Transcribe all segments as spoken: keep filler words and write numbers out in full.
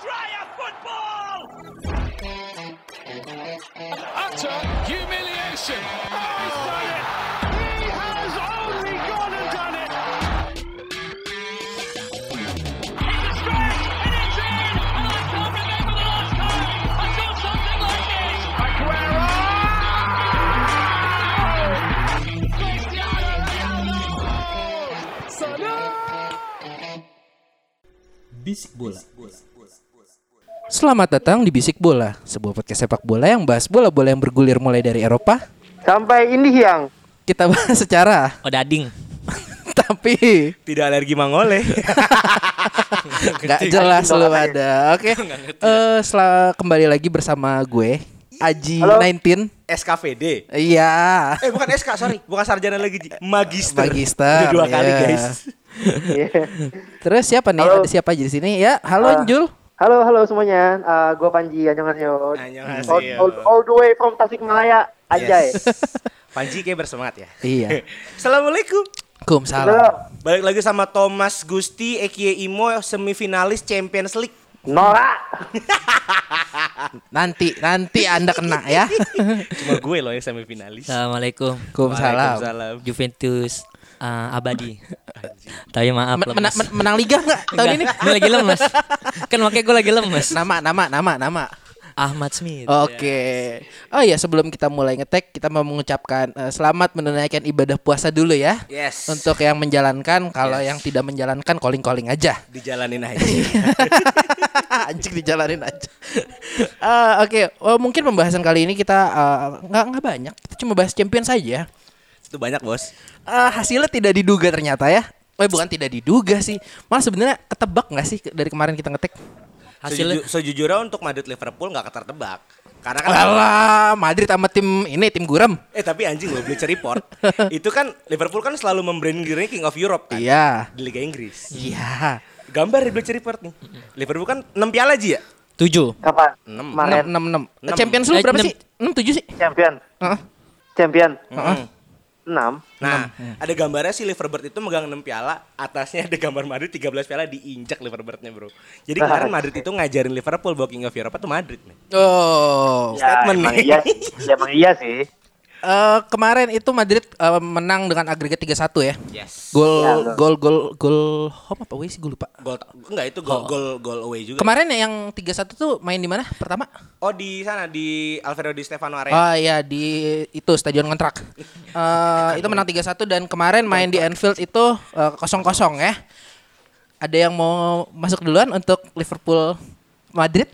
dryer football! Utter humiliation! Oh, he's done it! He has only gone and done it! It's a stretch, and it's in, and I can't remember the last time I saw something like this! Aguero! Cristiano Ronaldo! Salah! Bisik bola. Selamat datang di Bisik Bola, sebuah podcast sepak bola yang bahas bola-bola yang bergulir mulai dari Eropa sampai India. Kita bahas secara odading, tapi tidak alergi mangole. Gak jelas lu ada. Oke, uh, setelah kembali lagi bersama gue Aji Halo. sembilan belas S K V D. Iya. Eh bukan S K, sorry. Bukan sarjana lagi, magister. Magister. Udah dua yeah. kali, guys. Yeah. Terus siapa nih? Halo. Ada siapa aja di sini? Ya, halo uh, Jul. Halo, halo semuanya. Uh, gua Panji, annyeonghaseyo. Annyeonghaseyo. All, all, all the way from Tasikmalaya. Ajay. Yes. Panji kayak bersemangat ya. Iya. Assalamualaikum. Waalaikumsalam. Balik lagi sama Thomas Gusti aka Imo, semifinalis Champions League. Norak. nanti nanti Anda kena ya. Cuma gue loh yang semifinalis. Assalamualaikum. Waalaikumsalam. Juventus uh, abadi. Tapi maaf men- lemes. Men- menang liga enggak tahun ini? Gue lagi lemes. Kan makanya gue lagi lemes. Nama nama nama nama. Ahmad Smith. Oke. Okay. Oh ya, sebelum kita mulai ngetek, kita mau mengucapkan uh, selamat menunaikan ibadah puasa dulu ya. Yes. Untuk yang menjalankan, kalau yes. yang tidak menjalankan calling-calling aja. Dijalanin aja. Anjing dijalanin aja. Uh, Oke, okay. oh, mungkin pembahasan kali ini kita uh, nggak nggak banyak. Kita cuma bahas champion saja. Itu banyak bos. Uh, hasilnya tidak diduga ternyata ya. Oh bukan tidak diduga sih. Malah sebenarnya ketebak nggak sih dari kemarin kita ngetek? Hasilnya sejujurnya untuk Madrid Liverpool enggak ketertebak. Karena kan alah, Madrid sama tim ini tim guram. Eh tapi anjing gue beli report. Itu kan Liverpool kan selalu membrand dirinya King of Europe kan. Iya. Di Liga Inggris. Iya. Gambar di Bleacher Report nih. Liverpool kan enam piala aja ya? tujuh. Kapan? enam enam enam. Champions lu berapa sih? enam tujuh sih. Champion. Heeh. Champion. Heeh. enam. Nah, enam. Ada gambarnya si Liverbird itu megang enam piala, atasnya ada gambar Madrid tiga belas piala diinjak Liverbirdnya, bro. Jadi kemarin Madrid itu ngajarin Liverpool bahwa King of Europe itu Madrid, men. Oh, statement ya, emang nih. Iya sih. Ya, emang iya sih. Uh, kemarin itu Madrid uh, menang dengan agregat tiga satu ya. Yes. Gol ya, gol gol gol home apa away sih gue lupa. Gol enggak itu gol oh. gol gol away juga. Kemarin ya yang tiga satu tuh main di mana pertama? Oh di sana di Alfredo Di Stefano Arena. Oh iya di itu stadion kontrak. Uh, itu menang tiga satu dan kemarin main di Anfield itu uh, kosong kosong ya. Ada yang mau masuk duluan untuk Liverpool Madrid?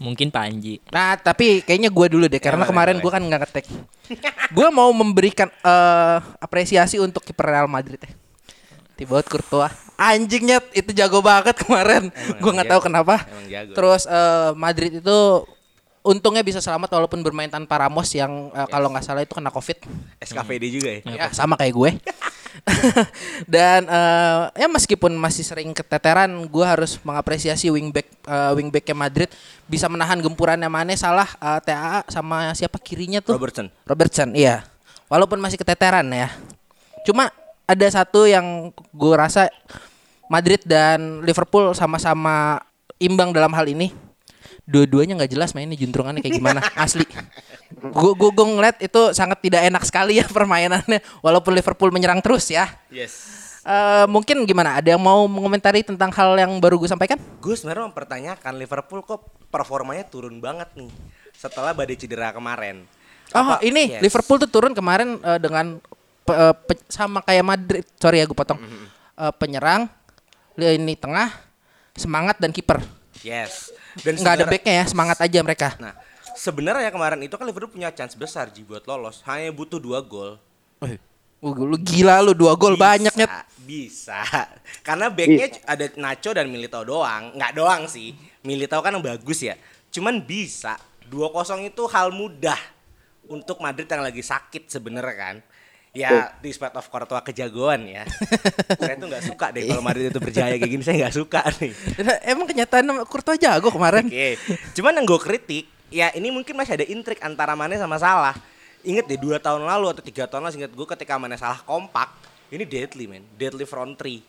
Mungkin Panji. Nah tapi kayaknya gue dulu deh ya, karena kemarin gue kan nggak ngetek. Gue mau memberikan uh, apresiasi untuk kiper Real Madrid ya. Thibaut Courtois. Anjingnya itu jago banget kemarin. Gue nggak tahu kenapa. Terus uh, Madrid itu untungnya bisa selamat walaupun bermain tanpa Ramos yang uh, yes. kalau nggak salah itu kena COVID. S K V D hmm. juga ya. Ya sama kayak gue. Dan uh, ya meskipun masih sering keteteran, gue harus mengapresiasi wingback uh, wingbacknya Madrid bisa menahan gempurannya Mane, Salah, uh, T A A sama siapa kirinya tuh Robertson. Robertson, iya. Walaupun masih keteteran ya. Cuma ada satu yang gue rasa Madrid dan Liverpool sama-sama imbang dalam hal ini. Dua-duanya nggak jelas mainnya juntrungannya kayak gimana asli. Gue gue ngeliat itu sangat tidak enak sekali ya permainannya walaupun Liverpool menyerang terus ya. Yes. Uh, mungkin gimana? Ada yang mau mengomentari tentang hal yang baru gue sampaikan? Gue sebenarnya mempertanyakan Liverpool kok performanya turun banget nih setelah badai cedera kemarin. Oh apa? Ini yes. Liverpool tuh turun kemarin uh, dengan uh, pe- sama kayak Madrid. Sorry ya gue potong. Mm-hmm. Uh, penyerang, lini tengah, semangat dan kiper. Yes. Dan nggak ada backnya ya, semangat aja mereka. Nah, sebenarnya kemarin itu kan Liverpool punya chance besar Ji buat lolos, hanya butuh dua gol. Eh, lu gila lu dua gol banyaknya. Bisa, karena backnya ada Nacho dan Militao doang, nggak doang sih. Militao kan yang bagus ya, cuman bisa dua kosong itu hal mudah untuk Madrid yang lagi sakit sebenarnya kan. Ya, di spot of Courtois kejagoan ya. Saya tuh gak suka deh kalau Madrid itu berjaya kayak gini, saya gak suka nih. Emang kenyataan Courtois jago kemarin. Oke, okay. Cuman yang gue kritik, ya ini mungkin masih ada intrik antara Mane sama Salah. Ingat deh dua tahun lalu atau tiga tahun lalu, ingat gue ketika Mane Salah kompak, ini deadly man, deadly front three.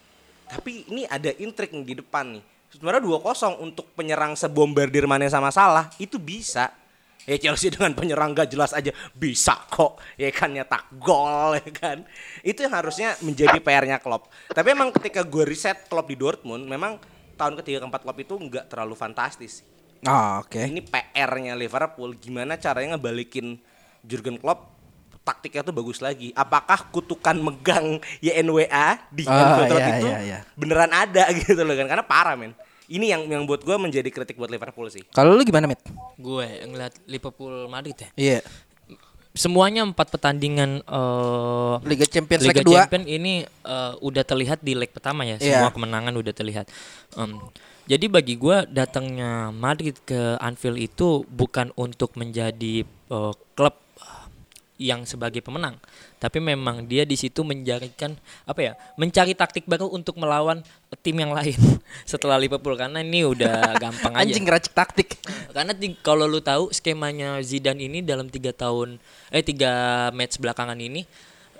Tapi ini ada intrik nih di depan nih. sebenarnya dua kosong untuk penyerang sebombardir Mane sama Salah itu bisa. Ya Chelsea dengan penyerang gak jelas aja bisa kok, ya kan, nyetak gol, ya kan. Itu yang harusnya menjadi P R-nya Klopp. Tapi emang ketika gue riset Klopp di Dortmund, memang tahun ketiga keempat Klopp itu gak terlalu fantastis. Oh, oke. Okay. Ini P R-nya Liverpool, gimana caranya ngebalikin Jurgen Klopp taktiknya tuh bagus lagi. Apakah kutukan megang Y N W A di Anfield oh, iya, itu iya, iya. beneran ada gitu loh kan, karena parah men. Ini yang yang buat gue menjadi kritik buat Liverpool sih. Kalau lu gimana, Mit? Gue ngeliat Liverpool Madrid ya. Iya. Yeah. Semuanya empat pertandingan uh, Liga Champions Liga Champions ini uh, udah terlihat di leg pertama ya. Yeah. Semua kemenangan udah terlihat. Um, jadi bagi gue datangnya Madrid ke Anfield itu bukan untuk menjadi uh, klub yang sebagai pemenang, tapi memang dia di situ menjadikan apa ya, mencari taktik baru untuk melawan tim yang lain setelah Liverpool, karena ini udah gampang aja. Anjing racik taktik. Karena di, kalau lu tahu skemanya Zidane ini dalam tiga tahun eh tiga match belakangan ini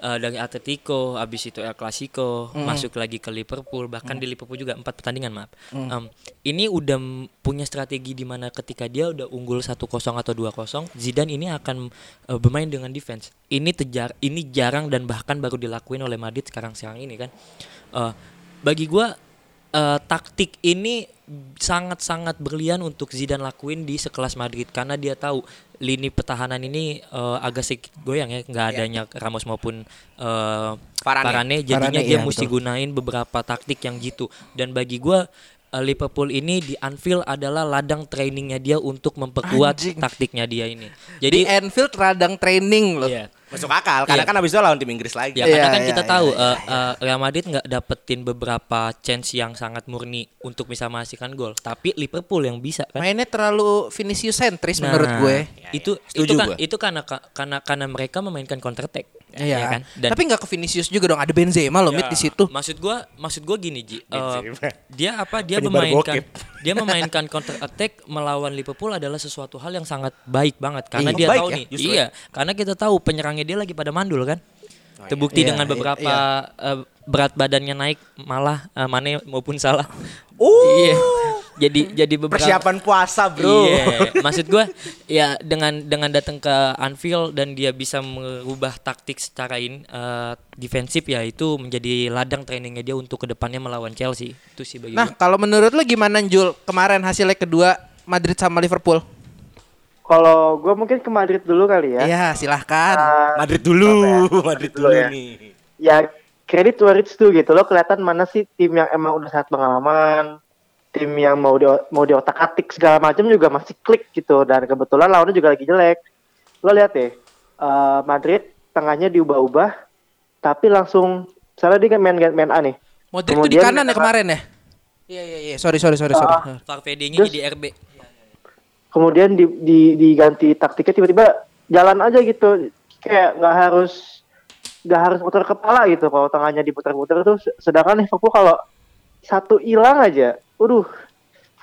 uh, dari Atletico, abis itu El Clasico, mm. masuk lagi ke Liverpool, bahkan mm. di Liverpool juga empat pertandingan maaf. Mm. Um, ini udah punya strategi di mana ketika dia udah unggul satu kosong atau dua kosong, Zidane ini akan uh, bermain dengan defense. Ini tejar, ini jarang dan bahkan baru dilakuin oleh Madrid sekarang-sekarang ini kan. Uh, bagi gua uh, taktik ini sangat-sangat berlian untuk Zidane lakuin di sekelas Madrid, karena dia tahu lini pertahanan ini uh, agak sedikit goyang ya, nggak adanya yeah. Ramos maupun uh, Varane. Varane jadinya Varane, dia iya, mesti betul. gunain beberapa taktik yang gitu. Dan bagi gue uh, Liverpool ini di Anfield adalah ladang trainingnya dia untuk memperkuat Anjing. taktiknya dia ini. Jadi di Anfield ladang training loh. Yeah. Masuk akal, karena yeah. kan abis itu lawan tim Inggris lagi. Ya, yeah, karena kan yeah, kita yeah, tahu yeah, uh, uh, Real Madrid nggak dapetin beberapa chance yang sangat murni untuk bisa menghasilkan gol. Tapi Liverpool yang bisa kan. Mainnya terlalu Vinicius sentris nah, menurut gue. Yeah, itu yeah. itu kan gue. itu karena karena karena mereka memainkan counter attack. Yeah. Ya kan? Dan, tapi nggak ke Vinicius juga dong, ada Benzema loh yeah. Mit di situ. Maksud gue maksud gue gini Ji. Uh, dia apa dia Penyebar memainkan bokep. Dia memainkan counter attack melawan Liverpool adalah sesuatu hal yang sangat baik banget karena oh, dia tahu ya, nih. Iya, right. Karena kita tahu penyerangnya dia lagi pada mandul kan, oh, terbukti iya, dengan beberapa iya, iya. Uh, berat badannya naik malah uh, Mane maupun Salah. Oh, iya. Jadi jadi beberapa persiapan puasa bro. Iya. Maksud gue ya dengan dengan datang ke Anfield dan dia bisa merubah taktik secara in, uh, defensif ya, itu menjadi ladang trainingnya dia untuk kedepannya melawan Chelsea. Itu sih bagi. Nah kalau menurut lo gimana Jul kemarin hasilnya kedua Madrid sama Liverpool? Kalau gue mungkin ke Madrid dulu kali ya. Iya silahkan. Uh, Madrid dulu, ya. Madrid, Madrid dulu ya. nih. Ya credit to Madrid tuh gitu loh, kelihatan mana sih tim yang emang udah sangat pengalaman, tim yang mau di mau diotak-atik segala macam juga masih klik gitu, dan kebetulan lawannya juga lagi jelek. Lo lihat deh, uh, Madrid tengahnya diubah-ubah, tapi langsung misalnya dia main main A nih. Modric itu di kanan ya kemarin ya? Iya iya iya, sorry sorry sorry uh, sorry. Farfedinya di R B. Kemudian di, di, diganti taktiknya tiba-tiba jalan aja gitu, kayak nggak harus nggak harus putar kepala gitu kalau tangannya diputar-putar tuh. Sedangkan Liverpool kalau satu hilang aja, waduh,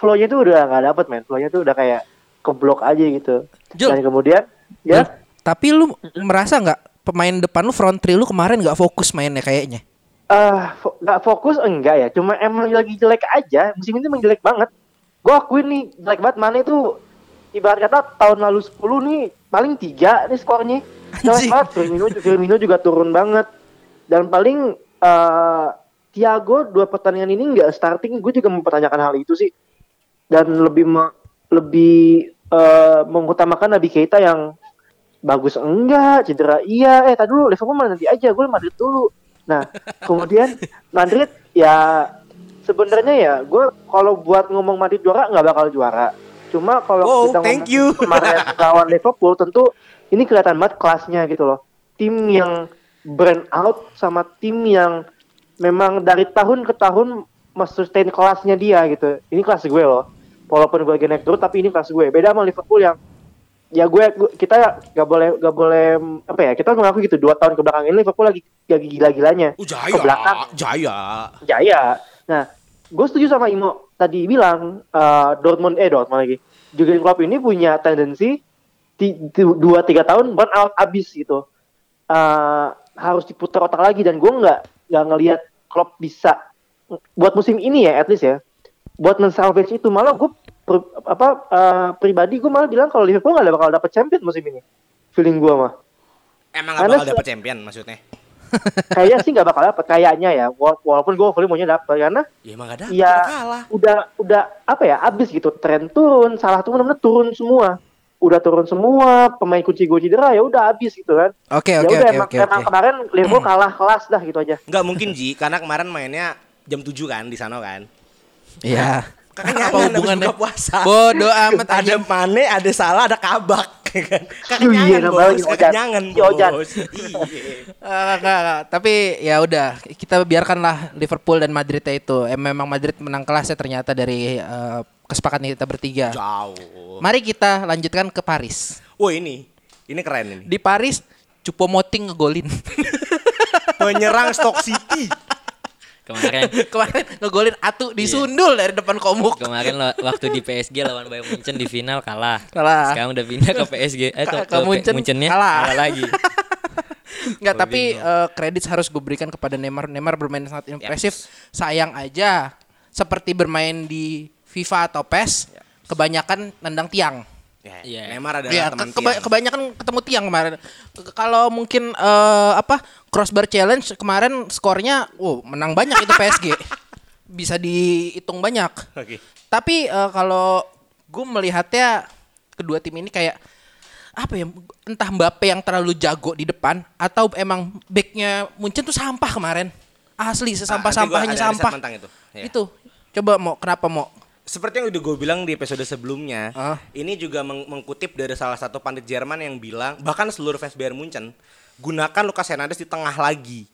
flow-nya tuh udah nggak dapet men, flow-nya tuh udah kayak keblok aja gitu. Jul, dan kemudian ya. Jul, tapi lu merasa nggak pemain depan lu front three lu kemarin nggak fokus mainnya kayaknya? Ah, uh, nggak fo- fokus enggak ya, cuma emang lagi jelek aja. Musim ini emang jelek banget. Gua akuin nih jelek banget. Mane tuh ibarat kata tahun lalu sepuluh nih paling tiga nih skornya. Anjing. Firmino, Firmino juga turun banget. Dan paling uh, Thiago dua pertandingan ini enggak starting. Gue juga mempertanyakan hal itu sih. Dan lebih me, lebih uh, mengutamakan Nabi Keita yang bagus enggak, cedera iya. Eh tadi dulu Liverpool nanti aja, gue Madrid dulu. Nah kemudian Madrid ya sebenarnya ya gue kalau buat ngomong Madrid juara nggak bakal juara. Cuma kalau wow, kita ngomong kemarin lawan Liverpool, tentu ini kelihatan banget kelasnya gitu loh. Tim yang burn out sama tim yang memang dari tahun ke tahun sustain kelasnya dia gitu. Ini kelas gue loh. Walaupun gue genek turun tapi ini kelas gue. Beda sama Liverpool yang ya gue, gue kita gak boleh gak boleh apa ya, kita mengaku gitu. Dua tahun kebelakang ini Liverpool lagi, lagi gila-gilanya. Uh, jaya, ke belakang. Jaya. Jaya. Nah, gue setuju sama Imo tadi bilang uh, Dortmund eh Dortmund lagi Jurgen Klopp ini punya tendensi dua tiga tahun burn out abis gitu, uh, harus diputar otak lagi. Dan gue nggak nggak ngelihat Klopp bisa buat musim ini ya, at least ya buat men-salvage itu. Malah gue per, apa uh, pribadi gue malah bilang kalau Liverpool nggak bakal dapet champion musim ini, feeling gue mah. Emang nggak bakal dapet champion maksudnya? Kayaknya sih nggak bakal dapet, kayaknya ya. Walaupun gue hopefully maunya dapet karena ya emang nggak dapet, ya kalah. Udah udah apa ya, abis gitu, tren turun, Salah tuh benar-benar turun semua. Udah turun semua, pemain kunci gue cedera, ya udah habis gitu kan. Oke oke oke. Ya udah emang kemarin Liverpool kalah kelas dah gitu aja. Enggak mungkin Ji, karena kemarin mainnya jam tujuh kan di sana kan. Iya. Karena apa hubungannya? Bodoh amat, ada Mane, ada Salah, ada Kabak kan. Kekenyangan bos, kekenyangan bos. Iya. Tapi ya udah, kita biarkanlah Liverpool dan Madrid itu. Memang Madrid menang kelasnya ternyata dari kesepakatan kita bertiga. Jauh. Mari kita lanjutkan ke Paris. Wah, ini, ini keren ini. Di Paris, Choupo-Moting ngegolin. Menyerang Stoke City. Kemarin, kemarin ngegolin Atu disundul iya. dari depan komuk. Kemarin lo, waktu di P S G lawan Bayern Munchen di final kalah. Kalah. Sekarang udah pindah ke P S G, eh ke, ke, ke Munchen, Munchennya kalah, kalah lagi. Enggak, tapi uh, kredit harus gue berikan kepada Neymar. Neymar bermain sangat impresif. Yes. Sayang aja, seperti bermain di FIFA atau P E S kebanyakan nendang tiang. Ya, yeah. Neymar adalah yeah, teman keba- tiang. Kebanyakan ketemu tiang kemarin. Kalau mungkin uh, apa crossbar challenge kemarin skornya, wow, menang banyak itu P S G. Bisa dihitung banyak. Okay. Tapi uh, kalau gue melihatnya kedua tim ini kayak apa ya, entah Mbappe yang terlalu jago di depan atau emang backnya Munchen tuh sampah kemarin. Asli sesampah-sampahnya ah, sampah. Itu. Ya. Itu. Coba mau kenapa mau? Seperti yang udah gue bilang di episode sebelumnya, uh. ini juga meng- mengkutip dari salah satu pandit Jerman yang bilang, bahkan seluruh fans Bayern Munchen, gunakan Lukas Hernandez di tengah lagi.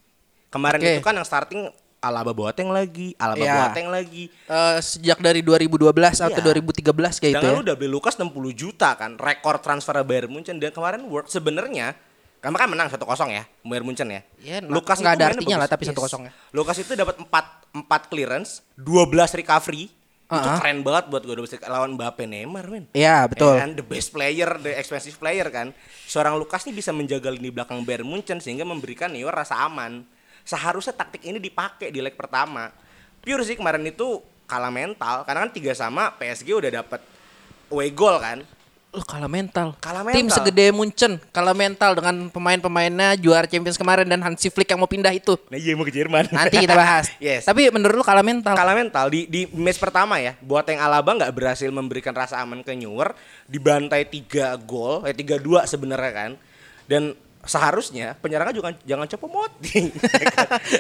Kemarin okay. itu kan yang starting Alaba Boateng lagi, Alaba yeah. Boateng lagi. Uh, sejak dari dua ribu dua belas yeah. atau dua ribu tiga belas kayak itu ya. Lu udah beli Lukas enam puluh juta kan, rekor transfer Bayern Munchen. Dan kemarin work sebenarnya, karena kan menang satu kosong ya, Bayern Munchen ya. Yeah, Lukas gak ada artinya lah tapi yes. satu kosong ya. Lukas itu dapat empat clearance, dua belas recovery. Itu uh-huh. keren banget buat gue lawan Mbappe, Neymar men. Iya betul. And the best player, the expensive player kan. Seorang Lukas ini bisa menjaga lini belakang Bayern Munchen sehingga memberikan Neuer rasa aman. Seharusnya taktik ini dipakai di leg pertama. Pure sih kemarin itu kalah mental. Karena kan tiga sama P S G udah dapat away goal kan. Loh, kalah mental. Kalah mental. Tim segede Munchen kalah mental dengan pemain-pemainnya juara Champions kemarin dan Hansi Flick yang mau pindah itu. Nah iya mau ke Jerman. Nanti kita bahas. Yes. Tapi menurut lu kalah mental. Kalah mental di di match pertama ya. Boateng Alaba enggak berhasil memberikan rasa aman ke Neuer, dibantai tiga gol, eh tiga dua sebenarnya kan. Dan seharusnya penyerangnya juga jangan Choupo-Moting.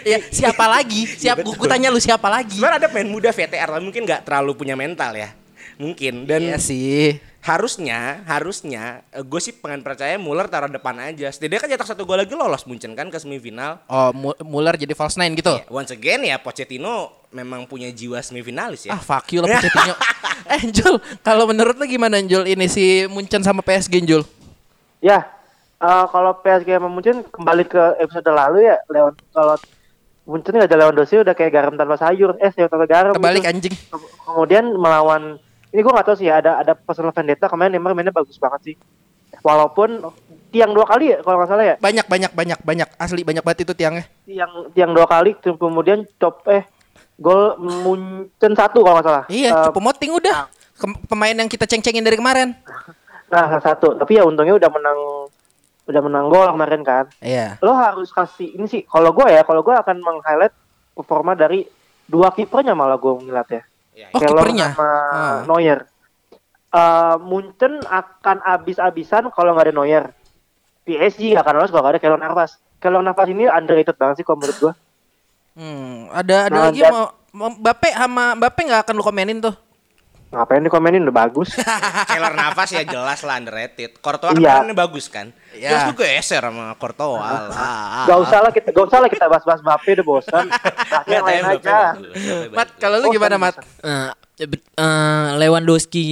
Ya, siapa lagi? Siap ya, gue tanya lu siapa lagi? Sebenarnya ada pemain muda V T R mungkin enggak terlalu punya mental ya. Mungkin dan iya sih. Harusnya, harusnya gue sih pengen percaya Muller taruh depan aja. Setidaknya kan cetak satu gol lagi lolos Munchen kan ke semifinal. Oh, Muller jadi false nine gitu. Yeah, once again ya Pochettino memang punya jiwa semifinalis ya. Ah, fuck you lah Pochettino. Eh, Jul, kalau menurut lu gimana Jul ini si Munchen sama P S G Jul? Ya, uh, kalau P S G sama Munchen kembali ke episode lalu ya, Leon, kalau Munchen enggak ada Lewandowski udah kayak garam tanpa sayur. Eh, sayur tanpa garam. Kebalik gitu. Anjing. Kemudian melawan ini gue nggak tahu sih ya, ada ada personal vendetta kemarin Neymar mainnya bagus banget sih. Walaupun tiang dua kali ya kalau nggak salah ya. Banyak banyak banyak banyak asli banyak banget itu tiangnya. Tiang tiang dua kali kemudian cop eh gol Munchen satu kalau nggak salah. Iya uh, Choupo-Moting udah Kem, pemain yang kita ceng-cengin dari kemarin. Nah satu tapi ya untungnya udah menang udah menang gol kemarin kan. Iya. Lo harus kasih ini sih kalau gue ya kalau gue akan meng-highlight performa dari dua kipernya malah gue ngeliat ya. Ya, oh kipernya sama ah. Neuer. Uh, Munchen akan abis-abisan kalau nggak ada Neuer. P S G nggak akan lolos kalau nggak ada Keylor Navas. Keylor Navas ini underrated banget sih kalau menurut gue. Hmm, ada ada nah, lagi mau Mbappe sama Mbappe nggak akan lu komenin tuh? Ngapain dikomenin udah bagus. Keylor Navas ya jelas lah underrated. Courtois iya. Kan bagus kan. Iya. Terus gue geser sama Courtois. Alah. Gak usah lah kita gak usah lah kita bahas-bahas Mbappe udah bosan. Yang lain aja. Mat, kalau lu gimana Mat? Uh, uh, Lewandowski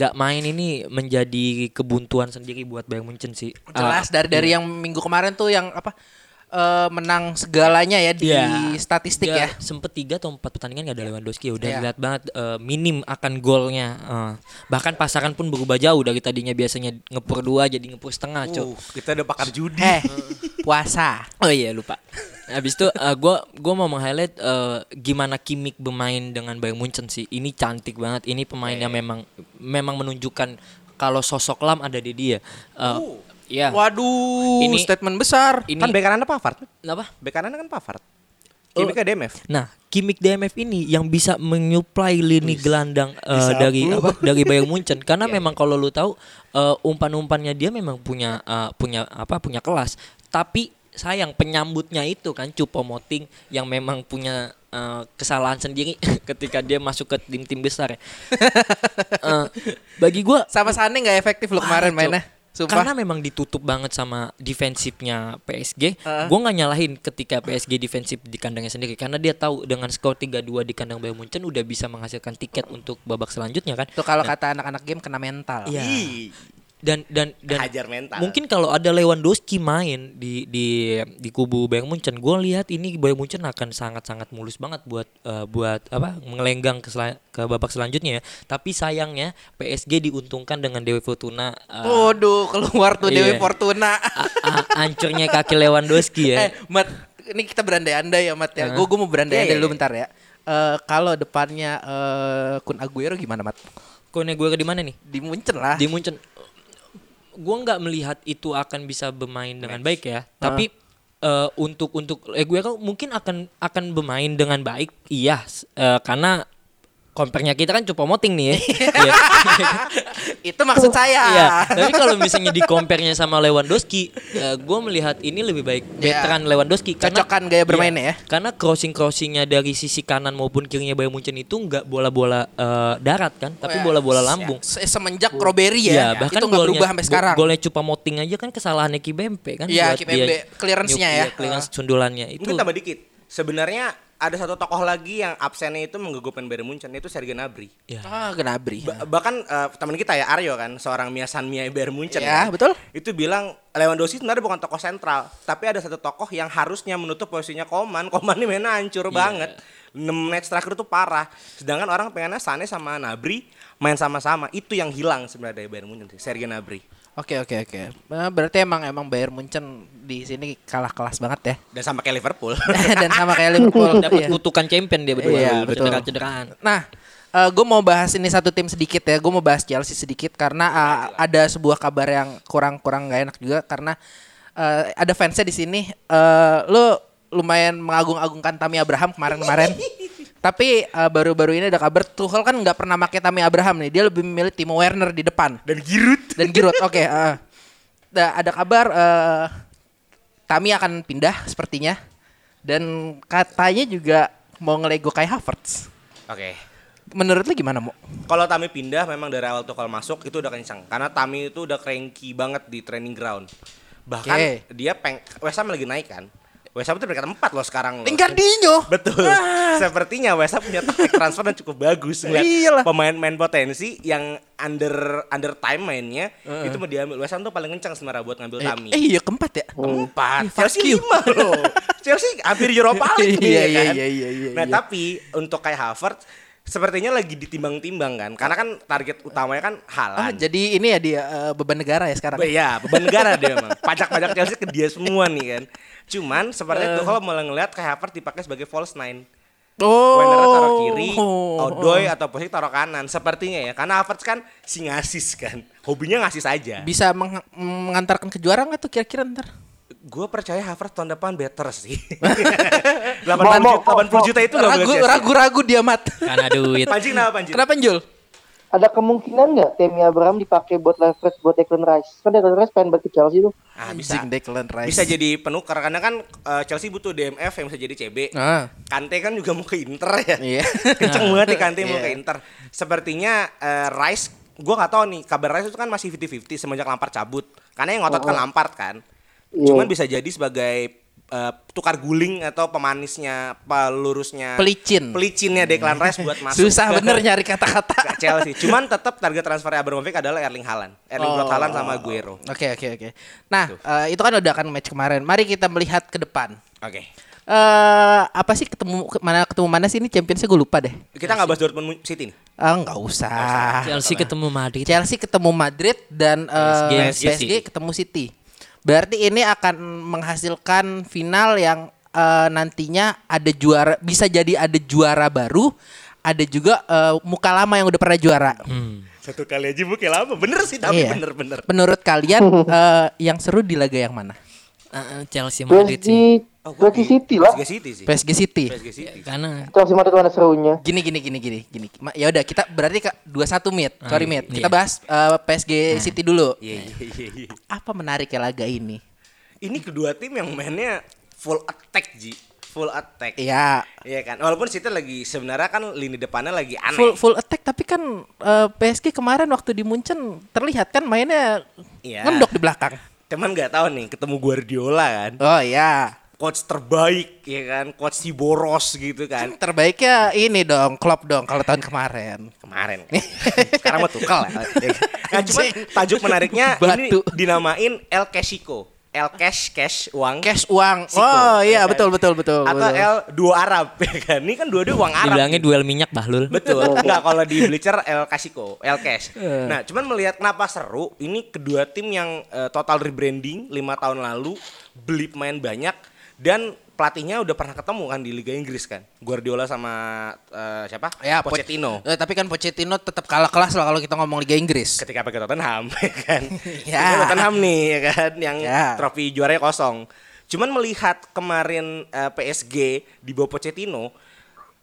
nggak main ini menjadi kebuntuan sendiri buat Bayern Munchen sih. Jelas uh, dari dari yang minggu kemarin tuh yang apa? Uh, menang segalanya ya di yeah. statistik dia ya. Sempet tiga atau empat pertandingan enggak ada Lewandowski. Udah yeah. lihat banget uh, minim akan golnya. Uh, bahkan pasaran pun berubah jauh dari tadinya biasanya ngepur dua jadi ngepur setengah, uh, Cuk. Kita udah pakar judi. Eh, puasa. Oh iya lupa. Habis itu uh, gue gue mau meng-highlight uh, gimana Kimmich bermain dengan Bayern Munchen sih. Ini cantik banget. Ini pemainnya e. memang memang menunjukkan kalau sosok Lam ada di dia. Uh, uh, ya. Waduh. Ini statement besar. Ini, kan bek kanan Pavard. Apa? Bek kanan kan Pavard. Kimmich D M F. Nah, Kimmich D M F ini yang bisa menyuplai lini Is. gelandang uh, dari apa, dari Bayern Munchen karena yeah. memang kalau lu tahu uh, umpan-umpannya dia memang punya uh, punya apa punya kelas, tapi sayang penyambutnya itu kan Choupo-Moting yang memang punya uh, kesalahan sendiri ketika dia masuk ke tim-tim besar ya. uh, bagi gua sama Sané enggak efektif lo kemarin mainnya. Sumpah. Karena memang ditutup banget sama defensifnya P S G. Uh. Gue gak nyalahin ketika P S G defensif di kandangnya sendiri. Karena dia tahu dengan skor tiga dua di kandang Bayern Munchen udah bisa menghasilkan tiket untuk babak selanjutnya kan. Itu kalau nah, kata anak-anak game kena mental. Iya. Dan dan dan hajar mental. Mungkin kalau ada Lewandowski main di di di kubu Bayern Munchen, gue lihat ini Bayern Munchen akan sangat-sangat mulus banget buat uh, buat apa mengelenggang ke, sel- ke babak selanjutnya ya. Tapi sayangnya P S G diuntungkan dengan Dewi Fortuna. Uh, Waduh, keluar tuh iya. Dewi Fortuna. Hancurnya a- kaki Lewandowski ya. Eh, Mat, ini kita berandai-andai ya Mat ya. Gue uh, gue mau berandai-andai iya, iya. dulu bentar ya. Uh, kalau depannya uh, Kun Aguero gimana Mat? Kun Aguero di mana nih? Di Munchen lah. Di Munchen. Gue nggak melihat itu akan bisa bermain dengan baik ya. Nah. Tapi uh, untuk untuk eh gue kan mungkin akan akan bermain dengan baik, iya. Uh, karena kompernya kita kan Choupo-Moting nih. Ya. ya. Itu maksud saya. Ya. Tapi kalau misalnya di kompernya sama Lewandowski, uh, gue melihat ini lebih baik veteran yeah. Lewandowski. Karena, cocokan gaya bermainnya ya. ya. Karena crossing crossingnya dari sisi kanan maupun kirinya Bayern Munchen itu nggak bola-bola uh, darat kan, tapi oh, ya. bola-bola lambung. Semenjak Robbery ya, ya bahkan itu nggak berubah sampai sekarang. Golnya Choupo-Moting aja kan kesalahannya Kibempe kan. Iya Kibempe, clearance-nya ya. Clearance sundulannya itu. Mungkin tambah dikit. Sebenarnya ada satu tokoh lagi yang absennya itu menggugupin Bayern Munchen, itu Sergio Gnabry. Ya. Ah, Gnabry. Ba- bahkan uh, teman kita ya Aryo kan, seorang miasan mia Bayern Munchen. Ya, kan? Betul. Itu bilang Lewandowski sebenarnya bukan tokoh sentral, tapi ada satu tokoh yang harusnya menutup posisinya Koeman. Koeman ini mainnya hancur ya. banget. enam menit terakhir itu parah. Sedangkan orang pengennya Sané sama Gnabry main sama-sama. Itu yang hilang sebenarnya dari Bayern Munchen, Sergio Gnabry. Oke oke oke. Berarti emang emang Bayern Munchen di sini kalah kelas banget ya. Dan sama kayak Liverpool. Dan sama kayak Liverpool dapat kutukan champion dia berdua. Iya, cedera-cederaan. Nah, uh, gue mau bahas ini satu tim sedikit ya. Gue mau bahas Chelsea sedikit karena uh, ada sebuah kabar yang kurang-kurang enggak enak juga karena uh, ada fansnya di sini. Uh, lo lumayan mengagung-agungkan Tammy Abraham kemarin-kemarin. Tapi uh, baru-baru ini ada kabar Tuchel kan nggak pernah pakai Tammy Abraham nih, dia lebih memilih Timo Werner di depan. Dan Giroud. Dan Giroud, oke. Okay, uh. nah, ada kabar uh, Tammy akan pindah sepertinya, dan katanya juga mau ngelego kayak Havertz. Oke. Okay. Menurut lu gimana Mo? Kalau Tammy pindah memang dari awal Tuchel masuk itu udah kencang, karena Tammy itu udah cranky banget di training ground. Bahkan okay. dia peng, Wessup lagi naik kan. Wessup itu peringkat empat loh sekarang. Tingkadinho. Betul. Ah. Sepertinya Wessup punya taktik transfer yang cukup bagus. Ngeliat pemain-pemain potensi yang under under time mainnya uh-uh. itu mau diambil. Wessup tuh paling kencang sebenarnya buat ngambil Tammy. Eh, eh iya keempat ya. Keempat. Oh. Chelsea lima loh. Chelsea hampir Europa League. Iya iya iya iya. Nah tapi untuk kayak Havertz sepertinya lagi ditimbang-timbang kan, karena kan target utamanya kan Haaland. Oh, jadi ini ya dia uh, beban negara ya sekarang. Iya beban negara dia emang. Pajak-pajak Chelsea ke dia semua nih kan. Cuman sepertinya uh. tuh kalau mulai ngelihat kayak Havertz dipakai sebagai false nine. Oh. Werner taruh kiri, Odoi oh. atau posisi taruh kanan. Sepertinya ya, karena Havertz kan si ngasis kan. Hobinya ngasis aja. Bisa meng- mengantarkan ke juara nggak tuh kira-kira ntar? Gue percaya Havertz tahun depan better sih. delapan puluh juta itu enggak boleh. Ragu-ragu dia Mat. Karena duit. Panjing kenapa Panjing? Kenapa Jul? Ada kemungkinan enggak Tammy Abraham dipakai buat leverage buat Declan Rice? Kan Declan Rice pengen bagi Chelsea tuh. Ah, bisa. Declan Rice. Bisa jadi penukar karena kan uh, Chelsea butuh D M F yang bisa jadi C B. Ah. Kante kan juga mau ke Inter ya. Iya. Kenceng banget nih Kante yeah. mau ke Inter. Sepertinya uh, Rice gue enggak tahu nih, kabar Rice itu kan masih fifty-fifty semenjak Lampard cabut. Karena yang ngotot kan oh. Lampard kan. Cuman yeah. bisa jadi sebagai uh, tukar guling atau pemanisnya, pelurusnya, pelicin, pelicinnya Declan Rice buat masuk. Susah bener nyari kata-kata. Ke Chelsea. Cuman tetap target transfer Abramovich adalah Erling Haaland, Erling Braut oh. Haaland sama Aguero. Oke okay, oke okay, oke. Okay. Nah uh, itu kan udah akan match kemarin. Mari kita melihat ke depan. Oke. Okay. Uh, apa sih ketemu mana ketemu mana sih ini Champions gue lupa deh. Kita nggak bahas Dortmund City nih? Ah uh, nggak usah. usah. Chelsea ketemu Madrid. Chelsea ketemu Madrid dan uh, P S G, P S G, P S G ketemu City. Berarti ini akan menghasilkan final yang uh, nantinya ada juara, bisa jadi ada juara baru, ada juga uh, muka lama yang udah pernah juara. Hmm. Satu kali aja muka lama, bener sih tapi iya. bener-bener. Menurut kalian uh, yang seru di laga yang mana? Uh, Chelsea Madrid sih. Oh, P S G City lah. P S G City sih. P S G City. P S G City. Ya, karena Chelsea Madrid mana serunya? Gini gini gini gini gini. Ya udah kita berarti ke dua satu mid. Sorry mid. Kita yeah. bahas uh, P S G nah. City dulu. Yeah, yeah, yeah, yeah. Apa menariknya laga ini? Ini kedua tim yang mainnya full attack, Ji. Full attack. Iya. Yeah. Iya kan. Walaupun City lagi sebenarnya kan lini depannya lagi aneh. Full full attack tapi kan uh, P S G kemarin waktu di Munchen terlihat kan mainnya yeah. ngendok di belakang. Cuman enggak tahu nih ketemu Guardiola kan. Oh iya. Yeah. Coach terbaik ya kan, coach si boros gitu kan. Terbaiknya ini dong, Klopp dong kalau tahun kemarin. Kemarin kan. Sekarang mah Tuchel lah. Nah, cuman tajuk menariknya ini dinamain El Casico. El Cash, Cash uang. Cash uang. Casico, oh iya kan? betul betul betul. Atau betul. El dua Arab ya kan. Ini kan dua-dua uang Arab. Dibilangnya duel minyak bahlul. Betul. Enggak kalau di Bleacher El Casico, El Cash. Nah, cuman melihat kenapa seru, ini kedua tim yang uh, total rebranding lima tahun lalu, beli pemain banyak. Dan pelatihnya udah pernah ketemu kan di Liga Inggris kan, Guardiola sama uh, siapa? Ya, Pochettino. Po- eh, tapi kan Pochettino tetap kalah kelas lah kalau kita ngomong Liga Inggris. Ketika pakai Tottenham kan, ya. Tottenham nih ya kan, yang ya. Trofi juaranya kosong. Cuman melihat kemarin uh, P S G di bawah Pochettino,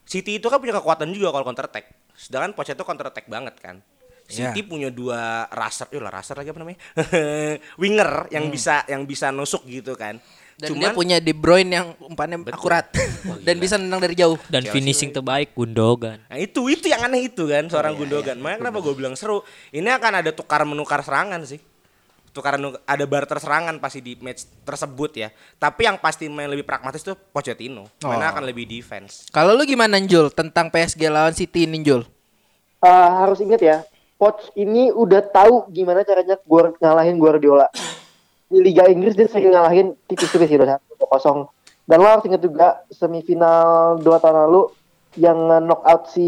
City itu kan punya kekuatan juga kalau counter attack. Sedangkan Pochettino counter attack banget kan. City yeah. punya dua raser, yolah raser lagi apa namanya? Winger yang hmm. bisa yang bisa nusuk gitu kan. Dan cuman, dia punya De Bruyne yang umpannya betul. akurat oh, dan bisa nendang dari jauh. Dan Chelsea finishing terbaik Gündoğan. Nah itu itu yang aneh itu kan seorang oh, iya, Gündoğan. Iya. Makanya kenapa gue bilang seru. Ini akan ada tukar menukar serangan sih. Tukar ada barter serangan pasti di match tersebut ya. Tapi yang pasti main lebih pragmatis tuh Pochettino. Oh. Mana akan lebih defense. Kalau lu gimana Jul tentang P S G lawan City ini Jul? Uh, harus ingat ya, Poch ini udah tahu gimana caranya gua ngalahin Guardiola. Di Liga Inggris dia sering ngalahin tipis-tipis gitu ya, satu kosong. Dan lo harus ingat juga semifinal dua tahun lalu yang knockout si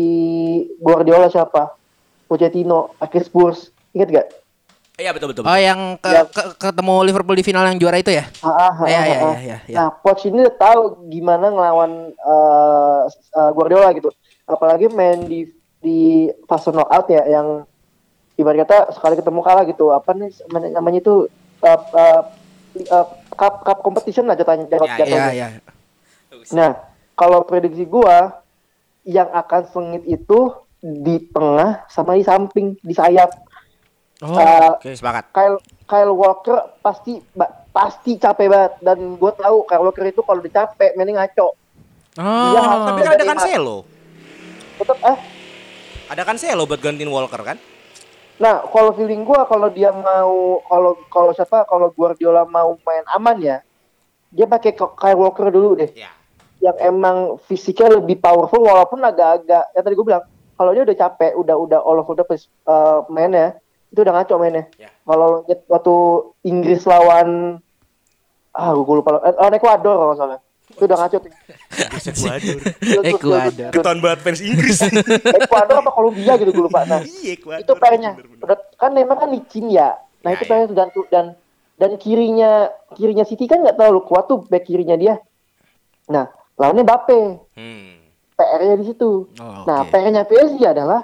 Guardiola siapa? Pochettino, akhir Spurs. Ingat gak? Iya betul-betul. Oh yang ke- ya. ke- ketemu Liverpool di final yang juara itu ya? Iya iya iya. Nah Poch ini udah tahu gimana ngelawan uh, uh, Guardiola gitu. Apalagi main di di fase knockout ya yang ibarat kata sekali ketemu kalah gitu. Apa nih namanya itu? Uh, uh, uh, cup, cup competition lah jatuhnya, jatuhnya. Ya, ya, ya. Nah kalau prediksi gua yang akan sengit itu di tengah sama di samping, di sayap. Oh, uh, okay, sepakat. Kyle, Kyle Walker pasti ba- pasti capek banget. Dan gua tahu Kyle Walker itu kalau udah capek mainnya ngaco. Oh, dia tapi kan ada Cancelo. Tetap eh ada Cancelo buat gantiin Walker kan. Nah, kalau feeling gue kalau dia mau kalau kalau siapa kalau Guardiola mau main aman ya, dia pakai Kyle Walker dulu deh, yeah. yang emang fisiknya lebih powerful walaupun agak-agak. Yang tadi gue bilang kalau dia udah capek, udah udah all over the place uh, mainnya, itu udah ngaco mainnya. Yeah. Kalau waktu Inggris lawan ah gue lupa lawan eh, Ekuador kalau salah. Itu udah ngaco tuh. Ekuador. Ekuador. Keton banget fans Inggris. Ekuador apa Kolombia gitu gue lupa. Nah, itu pernya. Kan Neymar kan licin ya. Nah, itu pernya dan dan dan kirinya kirinya City kan enggak terlalu kuat tuh back kirinya dia. Nah, lawannya Mbappe. Hmm. P R-nya di situ. Oh, okay. Nah, P R-nya P S G adalah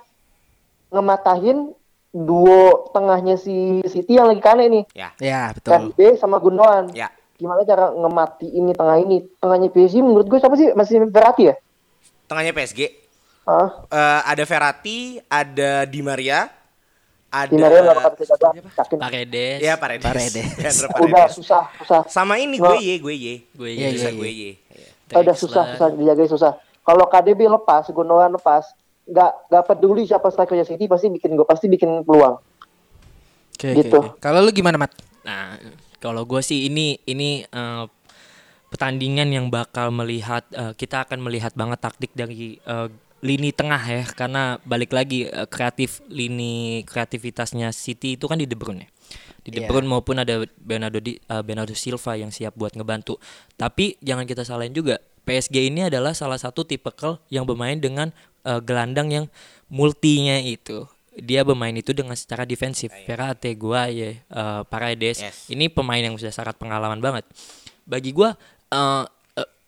ngematahin duo tengahnya si City yang lagi kanan ini. Ya, ya betul. Mbappe sama Gündoğan. Ya. Gimana cara ngemati ini tengah ini tengahnya P S G menurut gue siapa sih masih Verratti ya tengahnya P S G huh? uh, ada Verratti ada Di Maria ada Di Maria nggak bakal bisa jaga Paredes ya Paredes, Paredes. Ya, Paredes. Udah susah susah sama ini gue ye gue ye gue ye susah gue ye udah susah susah dijaga susah kalau K D B lepas Gündoğan lepas nggak nggak peduli siapa strikernya City pasti bikin gue pasti bikin peluang okay, gitu okay, okay. Kalau lu gimana Mat? Nah kalau gue sih ini ini uh, pertandingan yang bakal melihat uh, kita akan melihat banget taktik dari uh, lini tengah ya karena balik lagi uh, kreatif lini kreativitasnya City itu kan di De Bruyne. Di De Bruyne yeah. maupun ada Bernardo di, uh, Bernardo Silva yang siap buat ngebantu. Tapi jangan kita salahin juga P S G ini adalah salah satu tipikal yang bermain dengan uh, gelandang yang multinya itu. dia bermain itu dengan secara defensif. Verratti, Guaye, uh, Paredes, yes. Ini pemain yang sudah sangat pengalaman banget. Bagi gue uh, uh,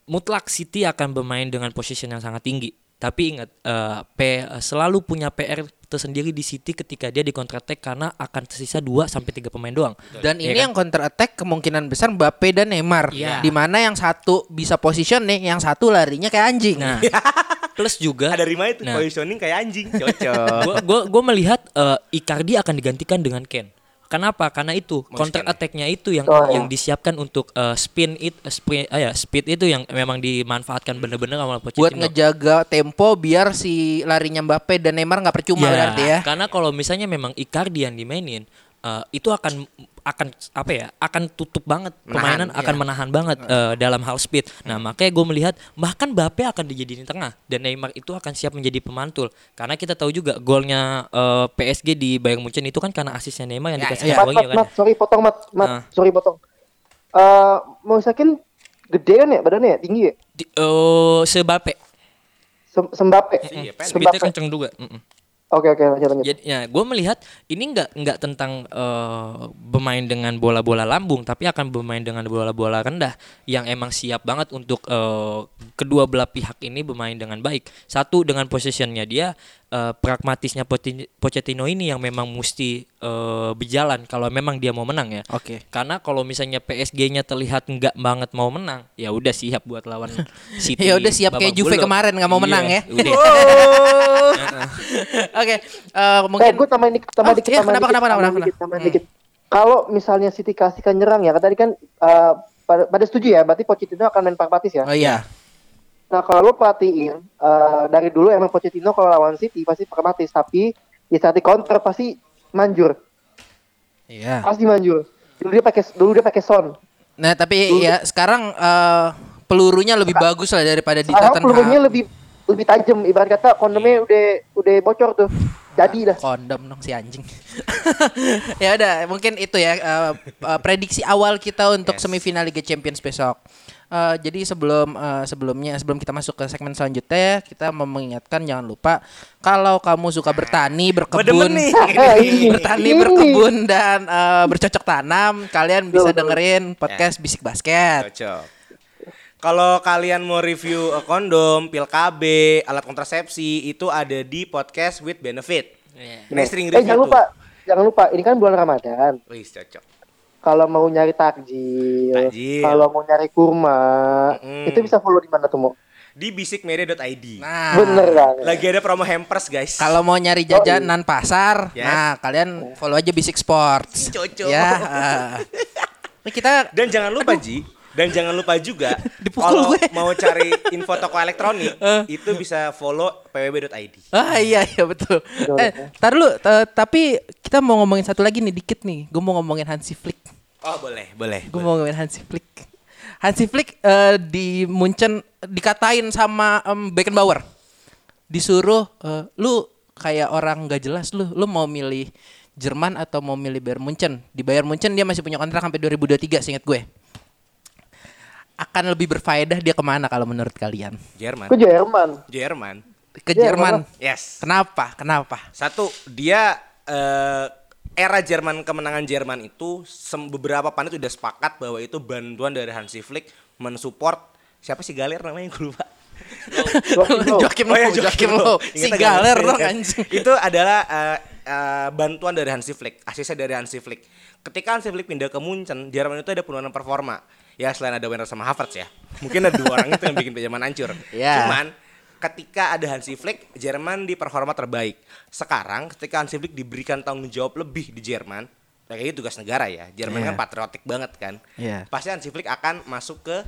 mutlak City akan bermain dengan position yang sangat tinggi. Tapi ingat uh, P, uh, selalu punya P R tersendiri di City ketika dia di counter attack, karena akan tersisa dua sampai tiga pemain doang. Dan ya ini kan? Yang counter attack kemungkinan besar Mbappe dan Neymar, yeah. Di mana yang satu bisa positioning, yang satu larinya kayak anjing. Nah, plus juga ada Rima itu nah, positioning kayak anjing, cocok. Gue gue melihat uh, Icardi akan digantikan dengan Ken. Kenapa? Karena itu counter attack-nya itu yang oh, yang disiapkan untuk uh, spin it uh, spin uh, ya, speed itu yang memang dimanfaatkan benar-benar sama Pochettino. Buat ngejaga tempo biar si larinya Mbappe dan Neymar enggak percuma, yeah, berarti ya. Karena kalau misalnya memang Icardi yang dimainin uh, itu akan akan apa ya? Akan tutup banget permainan, menahan, akan ya. menahan banget uh, dalam hal speed. Nah, makanya gue melihat bahkan Mbappe akan dijadiin tengah dan Neymar itu akan siap menjadi pemantul. Karena kita tahu juga golnya uh, P S G di Bayern Munchen itu kan karena asisnya Neymar yang ya, dikasih golnya ya, kan. Mat, sorry potong Mat, Mat, uh. sorry potong. Uh, mau sakin gede kan ya badannya, tinggi ya? Di, uh, sebape. Sem- Sembape. Iya, speednya kenceng juga. Mm-mm. Oke oke lanjut lanjut. Jadi, ya, gue melihat ini nggak nggak tentang uh, bermain dengan bola-bola lambung, tapi akan bermain dengan bola-bola rendah yang emang siap banget untuk uh, kedua belah pihak ini bermain dengan baik. Satu dengan positionnya dia, uh, pragmatisnya Pochettino ini yang memang mesti uh, berjalan kalau memang dia mau menang ya. Oke. Okay. Karena kalau misalnya P S G-nya terlihat nggak banget mau menang, ya udah siap buat lawan City. Ya udah siap kayak Juve kemarin nggak mau menang yeah, ya. Oke, okay, uh, mungkin eh, gue tambahin dikit, tambahin oh, dikit, iya, tambahin kenapa, dikit, kenapa, tambahin kenapa, dikit, tambahin kenapa. dikit. Hmm. dikit. Kalau misalnya City kasihkan nyerang ya, tadi kan uh, pada, pada setuju ya, berarti Pochettino akan main pragmatis ya. Oh iya. Nah kalau lo perhatiin uh, dari dulu emang Pochettino kalau lawan City pasti pragmatis, tapi di saat di counter pasti manjur. Iya. Yeah. Pasti manjur. Dulu dia pakai, dulu dia pakai Son. Nah tapi dulu ya dia, sekarang uh, pelurunya lebih nah, bagus lah daripada di Tottenham. Pelurunya lebih lebih tajam, ibarat kata kondomnya udah udah bocor tuh, jadi lah kondom dong si anjing. Ya udah, mungkin itu ya uh, uh, prediksi awal kita untuk yes. semifinal Liga Champions besok. Uh, jadi sebelum uh, sebelumnya sebelum kita masuk ke segmen selanjutnya, kita mau mengingatkan jangan lupa kalau kamu suka bertani, berkebun, bertani, berkebun dan uh, bercocok tanam, kalian bisa dengerin podcast Bisik Basket. Cocok. Kalau kalian mau review kondom, pil K B, alat kontrasepsi, itu ada di podcast with benefit. Yeah. Nah, sering review. Eh, jangan lupa, tuh. jangan lupa, ini kan bulan Ramadan. Wih, cocok. Kalau mau nyari takjil, takjil. Kalau mau nyari kurma, mm. itu bisa follow di mana tuh, Mo? Di bisik media dot i d. Nah, bener banget. Lagi ada promo hampers, guys. Kalau mau nyari jajanan oh, iya. pasar, yes. nah kalian follow aja Bisik Sports. Cocok. Ya. Uh. Kita dan jangan lupa, Aduh. Ji. Dan jangan lupa juga kalau mau cari info toko elektronik uh. itu bisa follow p w b dot i d. Ah iya iya betul. betul eh, tar dulu t- tapi kita mau ngomongin satu lagi nih dikit nih. Gue mau ngomongin Hansi Flick. Oh boleh boleh. Gue mau ngomongin Hansi Flick. Hansi Flick uh, di Munchen dikatain sama um, Beckenbauer. Disuruh uh, lu kayak orang gak jelas lu. Lu mau milih Jerman atau mau milih Bayern Munchen? Di Bayern Munchen dia masih punya kontrak sampai dua ribu dua puluh tiga seingat gue. Akan lebih berfaedah dia kemana kalau menurut kalian? Jerman. Ke Jerman. Jerman. Ke Jerman. Jerman. Yes. Kenapa? Kenapa? Satu, dia uh, era Jerman, kemenangan Jerman itu sem- beberapa panit udah sepakat bahwa itu bantuan dari Hansi Flick mensupport siapa sih Galer namanya gue lupa. Joachim Low. Joachim Low. Si Galer dong anjing. Itu adalah uh, uh, bantuan dari Hansi Flick, asisnya dari Hansi Flick. Ketika Hansi Flick pindah ke Munchen, Jerman itu ada penurunan performa. Ya selain ada Werner sama Havertz ya. Mungkin ada dua orang itu yang bikin Jerman hancur. Yeah. Cuman ketika ada Hansi Flick, Jerman di performa terbaik. Sekarang ketika Hansi Flick diberikan tanggung jawab lebih di Jerman, kayaknya tugas negara ya. Jerman yeah. kan patriotik banget kan. Yeah. Pasti Hansi Flick akan masuk ke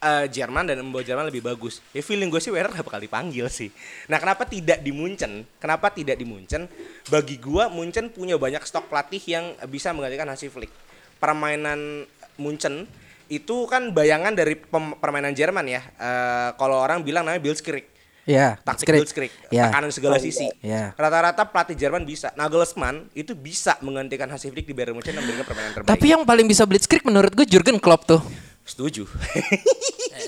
uh, Jerman dan membawa Jerman lebih bagus. Ya feeling gue sih Werner gak bakal dipanggil sih. Nah kenapa tidak di Munchen? Kenapa tidak di Munchen? Bagi gue Munchen punya banyak stok pelatih yang bisa menggantikan Hansi Flick. Permainan Munchen itu kan bayangan dari pem- permainan Jerman ya. Uh, kalau orang bilang namanya Blitzkrieg. Iya. Yeah, taktik Blitzkrieg. Yeah. Tekanan segala sisi. Yeah. Rata-rata pelatih Jerman bisa. Nagelsmann itu bisa menggantikan Hansi Flick di Bayern Munchen dan memberikan permainan terbaik. Tapi yang paling bisa Blitzkrieg menurut gue Jurgen Klopp tuh. Setuju.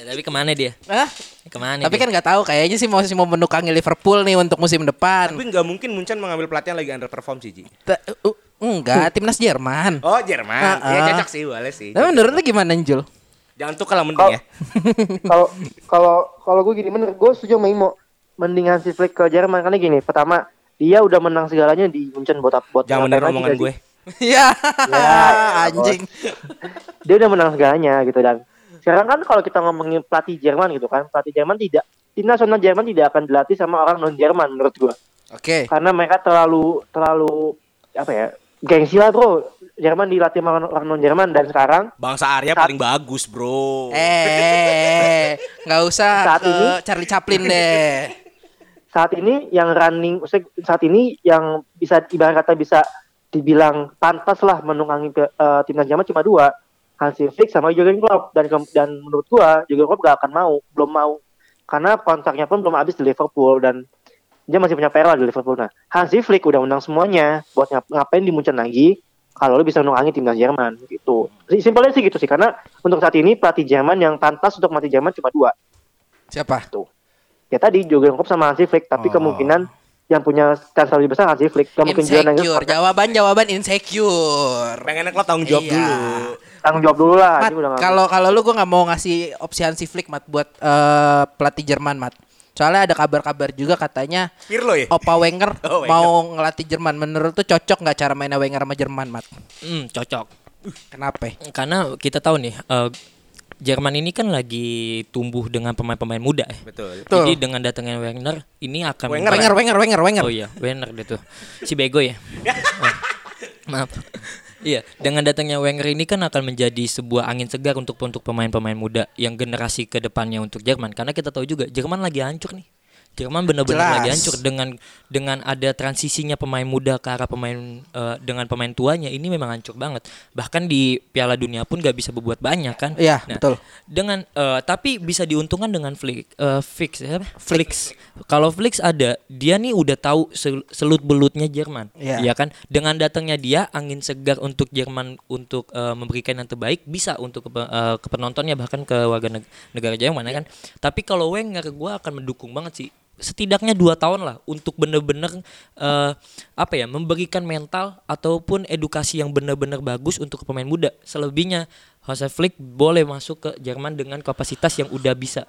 Tapi kemana dia? Hah? Kemana Tapi dia? Kan gak tahu. Kayaknya sih mau, sih mau menukangi Liverpool nih untuk musim depan. Tapi gak mungkin Munchen mengambil pelatih yang lagi underperform sih, Ji. Ta- uh, Enggak, timnas Jerman. Oh, Jerman. Uh-uh. Ya cocok sih, boleh sih. Tapi menurut lu gimana, Njul? Jangan tuh kalau mending kalo, ya. Kalau kalau kalau gue gini, menurut gue setuju sama Imo. Mending Hansi Flick ke Jerman karena gini, pertama, dia udah menang segalanya di Munchen buat buat jangan bener omongan gue. Iya. Ya, anjing. Dia udah menang segalanya gitu, dan sekarang kan kalau kita ngomongin pelatih Jerman gitu kan, pelatih Jerman tidak, tim nasional Jerman tidak akan dilatih sama orang non Jerman menurut gue. Oke. Okay. Karena mereka terlalu terlalu apa ya? Gengsi lah, bro. Jerman dilatih sama orang non Jerman, dan sekarang Bangsa Arya saat... paling bagus, bro. Eh, nggak usah saat ke ini, Charlie Chaplin deh. Saat ini yang running, saat ini yang bisa ibarat kata bisa dibilang pantas lah menunggangi uh, timnas Jerman cuma dua, Hansi Flick sama Jurgen Klopp, dan dan menurut gua Jurgen Klopp gak akan mau, belum mau, karena kontraknya pun belum habis di Liverpool dan dia masih punya P R di Liverpool. Nah, Hansi Flick udah menang semuanya, buat ngapain di Munchen lagi? Kalau lu bisa nunggangi timnas Jerman gitu. Simpelnya sih gitu sih, karena untuk saat ini pelatih Jerman yang pantas untuk mati Jerman cuma dua. Siapa? Tuh. Ya tadi Jurgen Klopp sama Hansi Flick, tapi oh. kemungkinan yang punya stance lebih besar Hansi Flick. Gak mungkin insecure. Jawaban jawaban insecure. Pengennya Klopp tanggung jawab iya. dulu. Tanggung jawab dulu lah. Kalau kalau lu gue nggak mau ngasih opsi Hansi Flick, Mat, buat uh, pelatih Jerman, Mat. Soalnya ada kabar-kabar juga katanya Pirlo ya? Opa Wenger, oh, Wenger mau ngelatih Jerman. Menurut tuh cocok gak cara mainnya Wenger sama Jerman, Mat? Hmm, cocok. Kenapa? Karena kita tahu nih uh, Jerman ini kan lagi tumbuh dengan pemain-pemain muda ya. Betul. Jadi dengan datangnya Wenger ini akan Wenger, Wenger, Wenger, Wenger, Wenger. Oh iya, Wenger dia tuh. Si bego ya. Oh. Maaf. Iya, dengan datangnya Wenger ini kan akan menjadi sebuah angin segar untuk untuk pemain-pemain muda yang generasi kedepannya untuk Jerman. Karena kita tahu juga Jerman lagi hancur nih. Jerman benar-benar lagi hancur dengan dengan ada transisinya pemain muda ke arah pemain uh, dengan pemain tuanya ini memang hancur banget. Bahkan di Piala Dunia pun gak bisa berbuat banyak kan? Iya, nah, betul. Dengan uh, tapi bisa diuntungkan dengan Flick, uh, fix ya, Flicks. Kalau Flicks ada, dia nih udah tahu selut-belutnya Jerman, yeah. ya kan? Dengan datangnya dia, angin segar untuk Jerman untuk uh, memberikan yang terbaik bisa untuk uh, ke penontonnya bahkan ke warga negara Jerman yeah. kan. Tapi kalau Wenger, gue akan mendukung banget sih. Setidaknya dua tahun lah untuk benar-benar uh, apa ya, memberikan mental ataupun edukasi yang benar-benar bagus untuk pemain muda. Selebihnya Hansi Flick boleh masuk ke Jerman dengan kapasitas yang udah bisa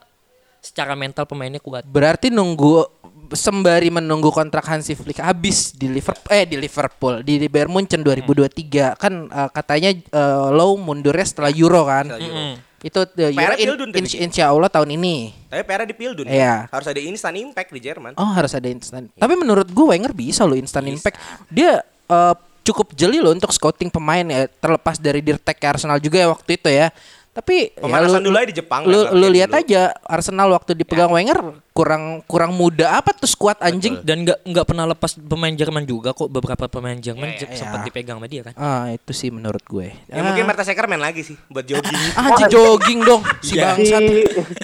secara mental pemainnya kuat. Berarti nunggu sembari menunggu kontrak Hansi Flick habis di Liverpool eh di Liverpool di Bayern Munchen dua ribu dua puluh tiga kan uh, katanya uh, Low mundurnya setelah Euro kan. Setelah Euro. Mm-hmm. Itu uh, in, in, insya Allah tahun ini. Tapi P R di Pildun yeah. ya. Harus ada instant impact di Jerman. Oh, harus ada instant yeah. Tapi menurut gue Wenger bisa loh instant bisa. impact. Dia uh, cukup jeli loh untuk scouting pemain ya. Terlepas dari Dirtek Arsenal juga ya waktu itu ya. Tapi pemanasan ya, dulu aja di Jepang. Lu, lu lihat aja Arsenal waktu dipegang ya. Wenger kurang kurang muda apa tuh skuad anjing. Betul. Dan nggak nggak pernah lepas pemain Jerman juga kok, beberapa pemain Jerman ya, ya, sempat ya. dipegang sama dia kan. Ah itu sih menurut gue. Ya ah. mungkin Mertesacker main lagi sih buat jogging. Anjing ah, jogging dong si bangsat.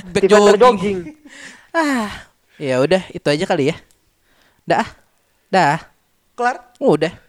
Back jogging. Ah ya udah itu aja kali ya. Dah dah kelar. Udah.